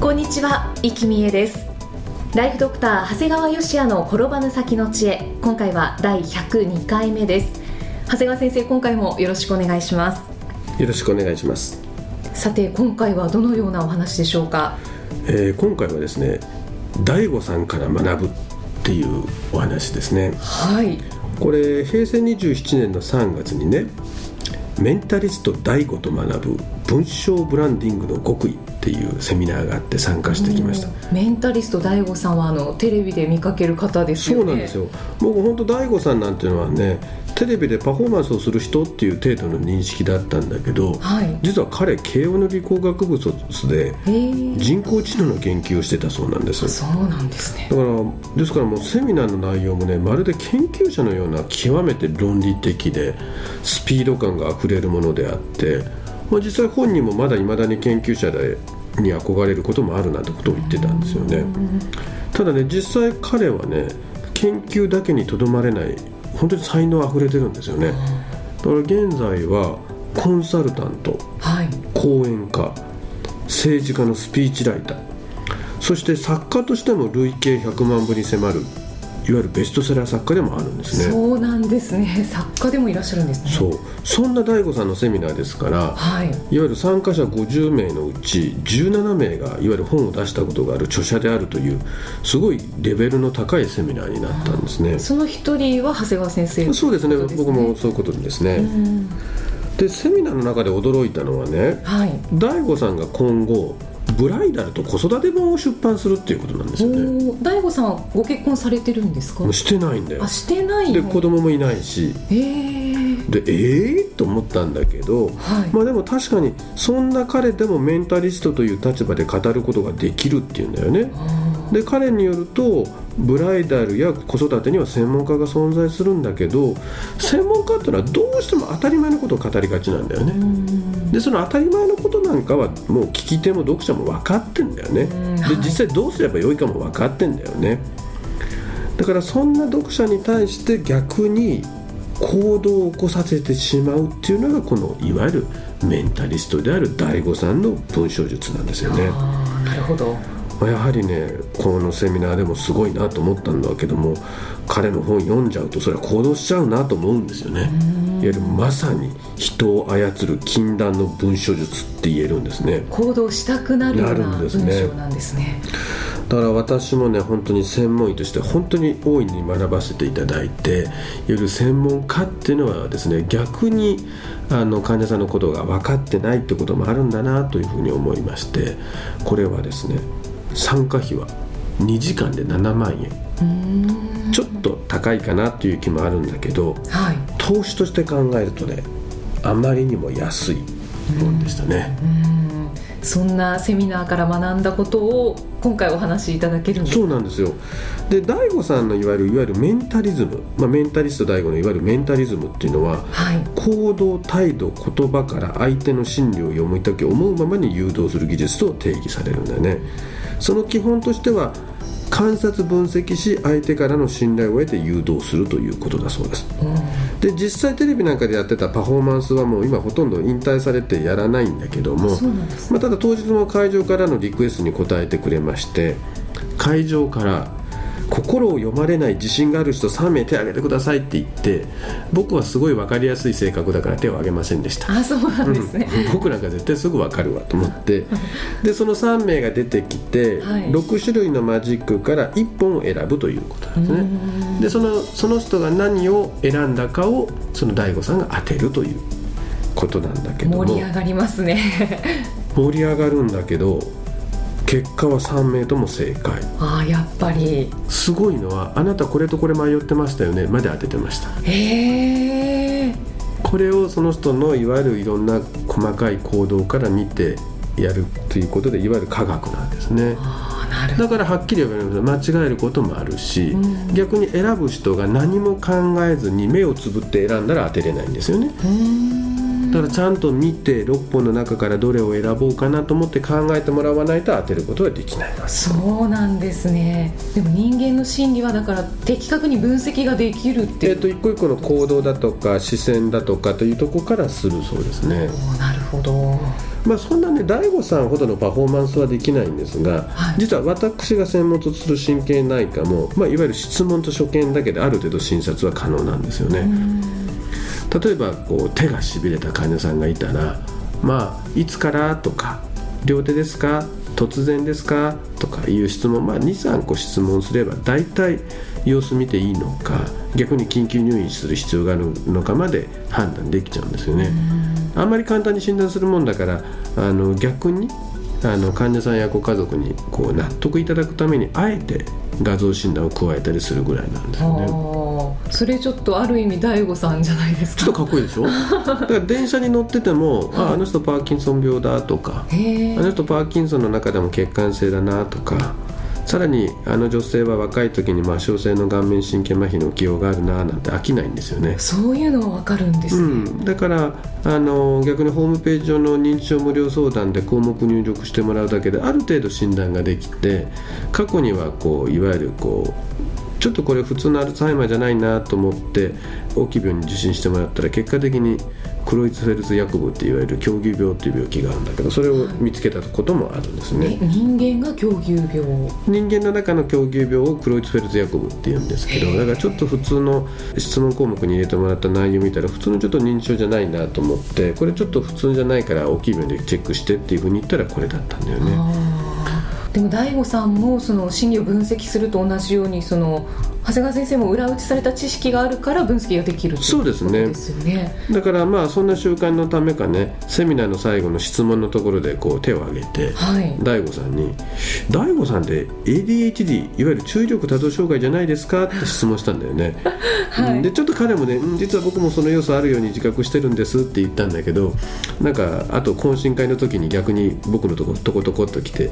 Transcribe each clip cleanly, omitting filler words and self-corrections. こんにちは、生きみえです。ライフドクター長谷川芳也の転ばぬ先の知恵、今回は第102回目です。長谷川先生、今回もよろしくお願いします。よろしくお願いします。さて、今回はどのようなお話でしょうか？今回はですね、Daigoさんから学ぶっていうお話ですね。はい。これ平成27年の3月にね、メンタリストDaigoと学ぶ文章ブランディングの極意っていうセミナーがあって参加してきました。メンタリストDaigoさんはテレビで見かける方ですよね。そうなんですよ。僕本当Daigoさんなんていうのはね、テレビでパフォーマンスをする人っていう程度の認識だったんだけど、はい、実は彼慶応の理工学部卒で人工知能の研究をしてたそうなんですよ。そうなんですね。だからですからもうセミナーの内容もね、まるで研究者のような極めて論理的でスピード感があふれるものであって、まあ、実際本人もまだ未だに研究者に憧れることもあるなんてことを言ってたんですよね。ただね、実際彼はね、研究だけにとどまれない本当に才能あふれてるんですよね。だから現在はコンサルタント、はい、講演家、政治家のスピーチライター、そして作家としても累計100万部に迫るいわゆるベストセラー作家でもあるんですね。そうなんですね。作家でもいらっしゃるんですね。そう。そんなDaigoさんのセミナーですから、はい、いわゆる参加者50名のうち17名がいわゆる本を出したことがある著者であるというすごいレベルの高いセミナーになったんですね。その一人は長谷川先生。そうですね。僕もそういうことですね。で、セミナーの中で驚いたのはね、はい、Daigoさんが今後ブライダルと子育て本を出版するっていうことなんですよね。Daigoさんはご結婚されてるんですか？してないんだよ。あ、してないの？で、子供もいないし、でと思ったんだけど、はい、まあでも確かにそんな彼でもメンタリストという立場で語ることができるっていうんだよね。で、彼によるとブライダルや子育てには専門家が存在するんだけど、専門家っていうのはどうしても当たり前のことを語りがちなんだよね。で、その当たり前のことなんかはもう聞き手も読者も分かってんだよね。で、実際どうすればよいかも分かってんだよね。だからそんな読者に対して逆に行動を起こさせてしまうっていうのがこのいわゆるメンタリストであるDaigoさんの文章術なんですよね。なるほど。やはりね、このセミナーでもすごいなと思ったんだけども、彼の本読んじゃうとそれは行動しちゃうなと思うんですよね。いわゆるまさに人を操る禁断の文章術って言えるんですね。行動したくなるような文章なんですね。だから私もね、本当に専門医として本当に大いに学ばせていただいて、いわゆる専門家っていうのはですね、逆に患者さんのことが分かってないってこともあるんだなというふうに思いまして、これはですね、参加費は2時間で7万円。ちょっと高いかなという気もあるんだけど、はい、投資として考えるとね、あまりにも安いもんでしたね。そんなセミナーから学んだことを今回お話しいただけるんですか？そうなんですよ。で、Daigoさんのいわゆるメンタリズム、メンタリストDaigoのいわゆるメンタリズムっていうのは、はい、行動、態度、言葉から相手の心理を読み解き思うままに誘導する技術と定義されるんだよね。その基本としては観察分析し相手からの信頼を得て誘導するということだそうです。で、実際テレビなんかでやってたパフォーマンスはもう今ほとんど引退されてやらないんだけども、ただ当日の会場からのリクエストに応えてくれまして、会場から心を読まれない自信がある人3名手を挙げてくださいって言って、僕はすごい分かりやすい性格だから手を挙げませんでした。あ、そうなんですね。僕なんか絶対すぐ分かるわと思ってで、その3名が出てきて、はい、6種類のマジックから1本を選ぶということなんですね。で、その人が何を選んだかをそのDaigoさんが当てるということなんだけども、盛り上がりますね盛り上がるんだけど、結果は3名とも正解。ああ、やっぱりすごいのは、あなたこれとこれ迷ってましたよねまで当ててました。へえ。これをその人のいわゆるいろんな細かい行動から見てやるということで、いわゆる科学なんですね。だからはっきり言えば間違えることもあるし、逆に選ぶ人が何も考えずに目をつぶって選んだら当てれないんですよね。だからちゃんと見て6本の中からどれを選ぼうかなと思って考えてもらわないと当てることはできない。そうなんですね。でも人間の心理はだから的確に分析ができるっていう、一個一個の行動だとか視線だとかというところからするそうですね。なるほど。そんなね、Daigoさんほどのパフォーマンスはできないんですが、はい、実は私が専門とする神経内科も、いわゆる質問と所見だけである程度診察は可能なんですよね。例えば手がしびれた患者さんがいたら、いつからとか、両手ですか、突然ですかとかいう質問、2、3個質問すれば大体様子見ていいのか、逆に緊急入院する必要があるのかまで判断できちゃうんですよね。あんまり簡単に診断するもんだから、逆に患者さんやご家族に納得いただくためにあえて画像診断を加えたりするぐらいなんですよね。それちょっとある意味Daigoさんじゃないですか。ちょっとかっこいいでしょ。だから電車に乗ってても、あの人パーキンソン病だとか、あの人パーキンソンの中でも血管性だなとか、さらに女性は若い時に小性の顔面神経麻痺の既往があるななんて飽きないんですよね。そういうのは分かるんですね。だから逆にホームページ上の認知症無料相談で項目入力してもらうだけである程度診断ができて、過去にはいわゆるちょっとこれ普通のアルツハイマーじゃないなと思って大きい病に受診してもらったら、結果的にクロイツフェルス薬部っていわゆる狂牛病っていう病気があるんだけど、それを見つけたこともあるんですね。人間が狂牛病、人間の中の狂牛病をクロイツフェルス薬部っていうんですけど、だからちょっと普通の質問項目に入れてもらった内容を見たら、普通のちょっと認知症じゃないなと思って、これちょっと普通じゃないから大きい病でチェックしてっていうふうに言ったらこれだったんだよね。でもDaigoさんもその心理を分析すると同じように、長谷川先生も裏打ちされた知識があるから分析ができるということですよね。そうですね。だからそんな習慣のためかね、セミナーの最後の質問のところで手を挙げて、Daigoさんに、Daigoさんで ADHD いわゆる注意力多動障害じゃないですかって質問したんだよね、でちょっと彼もね、実は僕もその要素あるように自覚してるんですって言ったんだけど、なんかあと懇親会の時に逆に僕のとこと来て、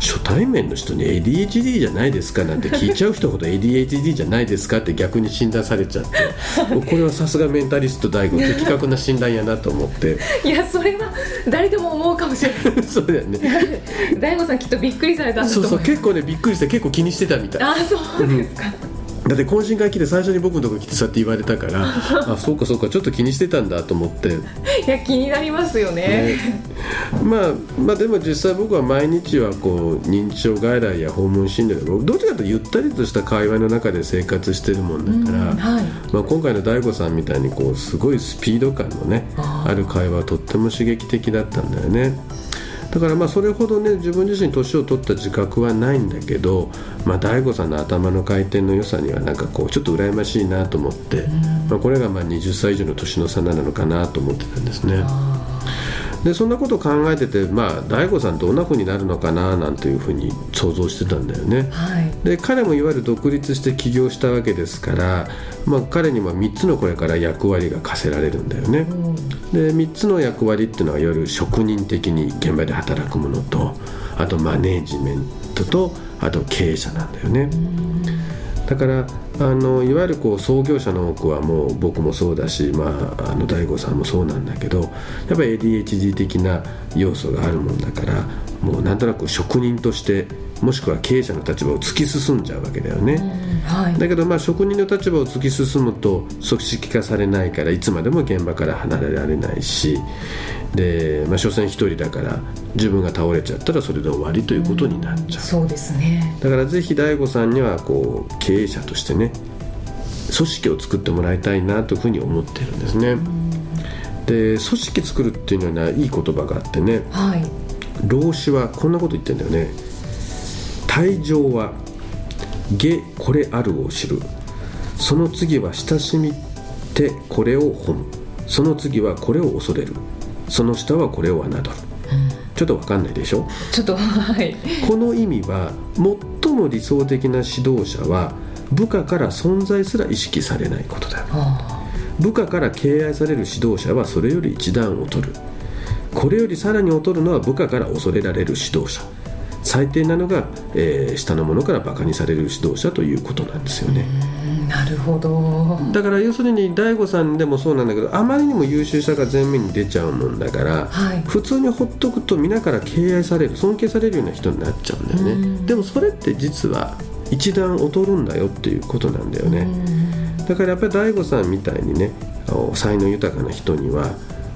初対面の人に ADHD じゃないですかなんて聞いちゃう人ほど ADHD じゃないですかって逆に診断されちゃってこれはさすがメンタリストDaigo、的確な診断やなと思って。いや、それは誰でも思うかもしれないそうだよね。Daigoさんきっとびっくりされたんだと思う。そう、結構ね、びっくりして、結構気にしてたみたい。あ、そうですか。だって懇親会来て最初に僕のとこ来てそうやって言われたから、あ、そうかそうか、ちょっと気にしてたんだと思って。いや、気になりますよ ね。でも実際僕は毎日は認知症外来や訪問診療でどちらかとゆったりとした会話の中で生活してるもんだから、今回のDaigoさんみたいにすごいスピード感のね ある会話はとっても刺激的だったんだよね。だからそれほどね、自分自身年を取った自覚はないんだけど、Daigoさんの頭の回転の良さにはなんかちょっと羨ましいなと思って、これが20歳以上の年の差なのかなと思ってたんですね。でそんなことを考えてて、Daigoさんどんな風になるのかななんていう風に想像してたんだよね。で彼もいわゆる独立して起業したわけですから、彼には3つのこれから役割が課せられるんだよね。で3つの役割っていうのは、いわゆる職人的に現場で働くものと、あとマネージメントと、あと経営者なんだよね。だからいわゆる創業者の多くはもう僕もそうだし、Daigoさんもそうなんだけど、やっぱり ADHD 的な要素があるもんだから、もうなんとなく職人として、もしくは経営者の立場を突き進んじゃうわけだよね。だけど職人の立場を突き進むと組織化されないから、いつまでも現場から離れられないし、で所詮一人だから、自分が倒れちゃったらそれで終わりということになっちゃう。そうですね。だからぜひDaigoさんには経営者としてね、組織を作ってもらいたいなというふうに思ってるんですね。で組織作るっていうのはいい言葉があってね、老子はこんなこと言ってるんだよね。体上は下これあるを知る、その次は親しみてこれを本、その次はこれを恐れる、その下はこれを侮る、ちょっと分かんないでしょ。ちょっと、この意味は、最も理想的な指導者は部下から存在すら意識されないことだ。部下から敬愛される指導者はそれより一段劣る。これよりさらに劣るのは部下から恐れられる指導者、最低なのが、下の者からバカにされる指導者ということなんですよね。なるほど。だから要するにDaigoさんでもそうなんだけど、あまりにも優秀さが前面に出ちゃうもんだから、はい、普通にほっとくと皆から敬愛される、尊敬されるような人になっちゃうんだよね。でもそれって実は一段劣るんだよっていうことなんだよね。だからやっぱりDaigoさんみたいにね、才能豊かな人には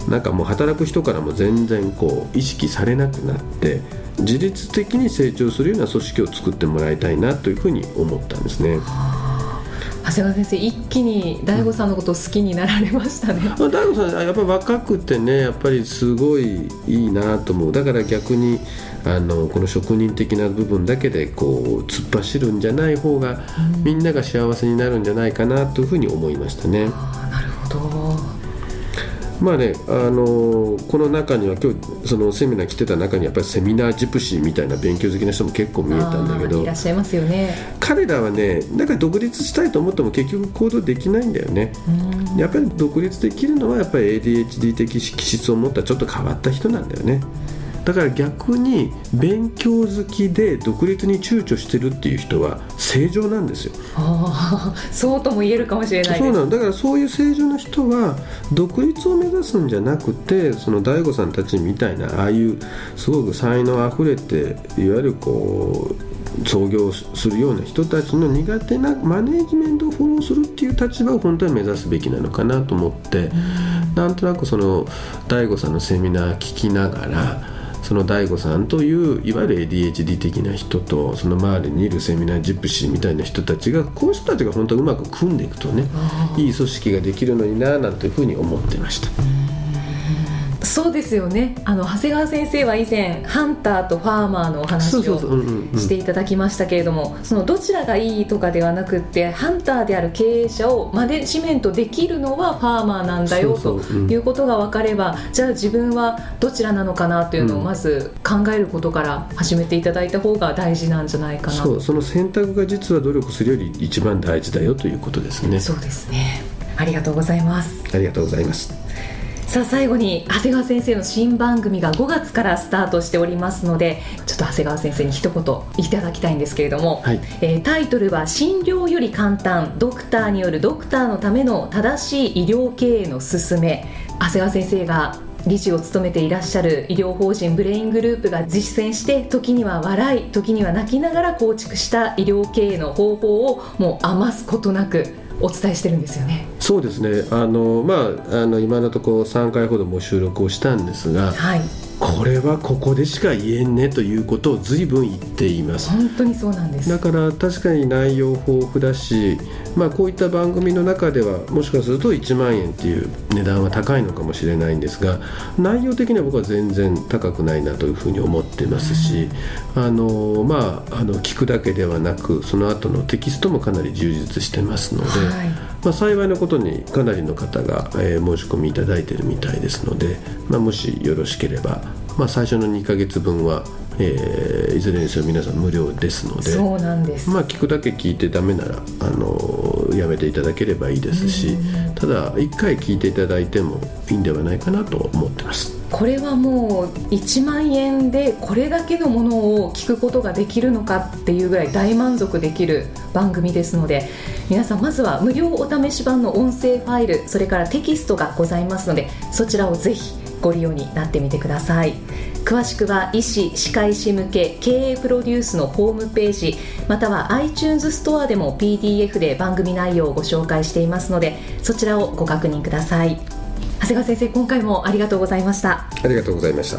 なんかもう働く人からも全然こう意識されなくなって自律的に成長するような組織を作ってもらいたいなというふうに思ったんですね。長谷川先生、一気にDaigoさんのことを好きになられましたね。Daigoさんやっぱり若くてね、やっぱりすごいいいなと思う。だから逆にこの職人的な部分だけでこう突っ走るんじゃない方が、みんなが幸せになるんじゃないかなというふうに思いましたね。なるほど。まあね、この中には今日そのセミナー来てた中にやっぱりセミナージプシーみたいな勉強好きな人も結構見えたんだけど、いらっしゃいますよね。彼らはね、なんか独立したいと思っても結局行動できないんだよね。やっぱり独立できるのはやっぱり ADHD 的気質を持ったちょっと変わった人なんだよね。だから逆に勉強好きで独立に躊躇してるっていう人は正常なんですよ。あ、そうとも言えるかもしれないです。そうなの。だからそういう正常な人は独立を目指すんじゃなくて、そのDaigoさんたちみたいなああいうすごく才能あふれていわゆるこう創業するような人たちの苦手なマネージメントをフォローするっていう立場を本当は目指すべきなのかなと思って、なんとなくそのDaigoさんのセミナー聞きながら、そのDaigoさんといういわゆる ADHD 的な人とその周りにいるセミナージプシーみたいな人たちが、こういう人たちが本当にうまく組んでいくとね、いい組織ができるのにな、なんていうふうに思ってました。そうですよね。長谷川先生は以前ハンターとファーマーのお話をしていただきましたけれども、そのどちらがいいとかではなくって、ハンターである経営者をマネジメントできるのはファーマーなんだよということが分かれば、じゃあ自分はどちらなのかなというのをまず考えることから始めていただいた方が大事なんじゃないかな。その選択が実は努力するより一番大事だよということですね。そうですね。ありがとうございます。ありがとうございます。さあ最後に長谷川先生の新番組が5月からスタートしておりますので、ちょっと長谷川先生に一言いただきたいんですけれども、はい、タイトルは診療より簡単、ドクターによるドクターのための正しい医療経営の勧め。長谷川先生が理事を務めていらっしゃる医療法人ブレイングループが実践して、時には笑い、時には泣きながら構築した医療経営の方法をもう余すことなくお伝えしてるんですよね。そうですね。今のところ3回ほども収録をしたんですが、はい、これはここでしか言えんねということを随分言っています。本当にそうなんです。だから確かに内容豊富だし、こういった番組の中ではもしかすると1万円という値段は高いのかもしれないんですが、内容的には僕は全然高くないなというふうに思ってますし、聞くだけではなくその後のテキストもかなり充実してますので、はい、幸いなことにかなりの方が、申し込みいただいているみたいですので、もしよろしければ、最初の2ヶ月分は、いずれにせよ皆さん無料ですので。そうなんです。聞くだけ聞いてダメならやめていただければいいですし、ただ1回聞いていただいてもいいんではないかなと思ってます。これはもう1万円でこれだけのものを聞くことができるのかっていうぐらい大満足できる番組ですので、皆さんまずは無料お試し版の音声ファイル、それからテキストがございますので、そちらをぜひご利用になってみてください。詳しくは医師・歯科医師向け経営プロデュースのホームページ、または iTunes ストアでも PDF で番組内容をご紹介していますので、そちらをご確認ください。長谷川先生、今回もありがとうございました。ありがとうございました。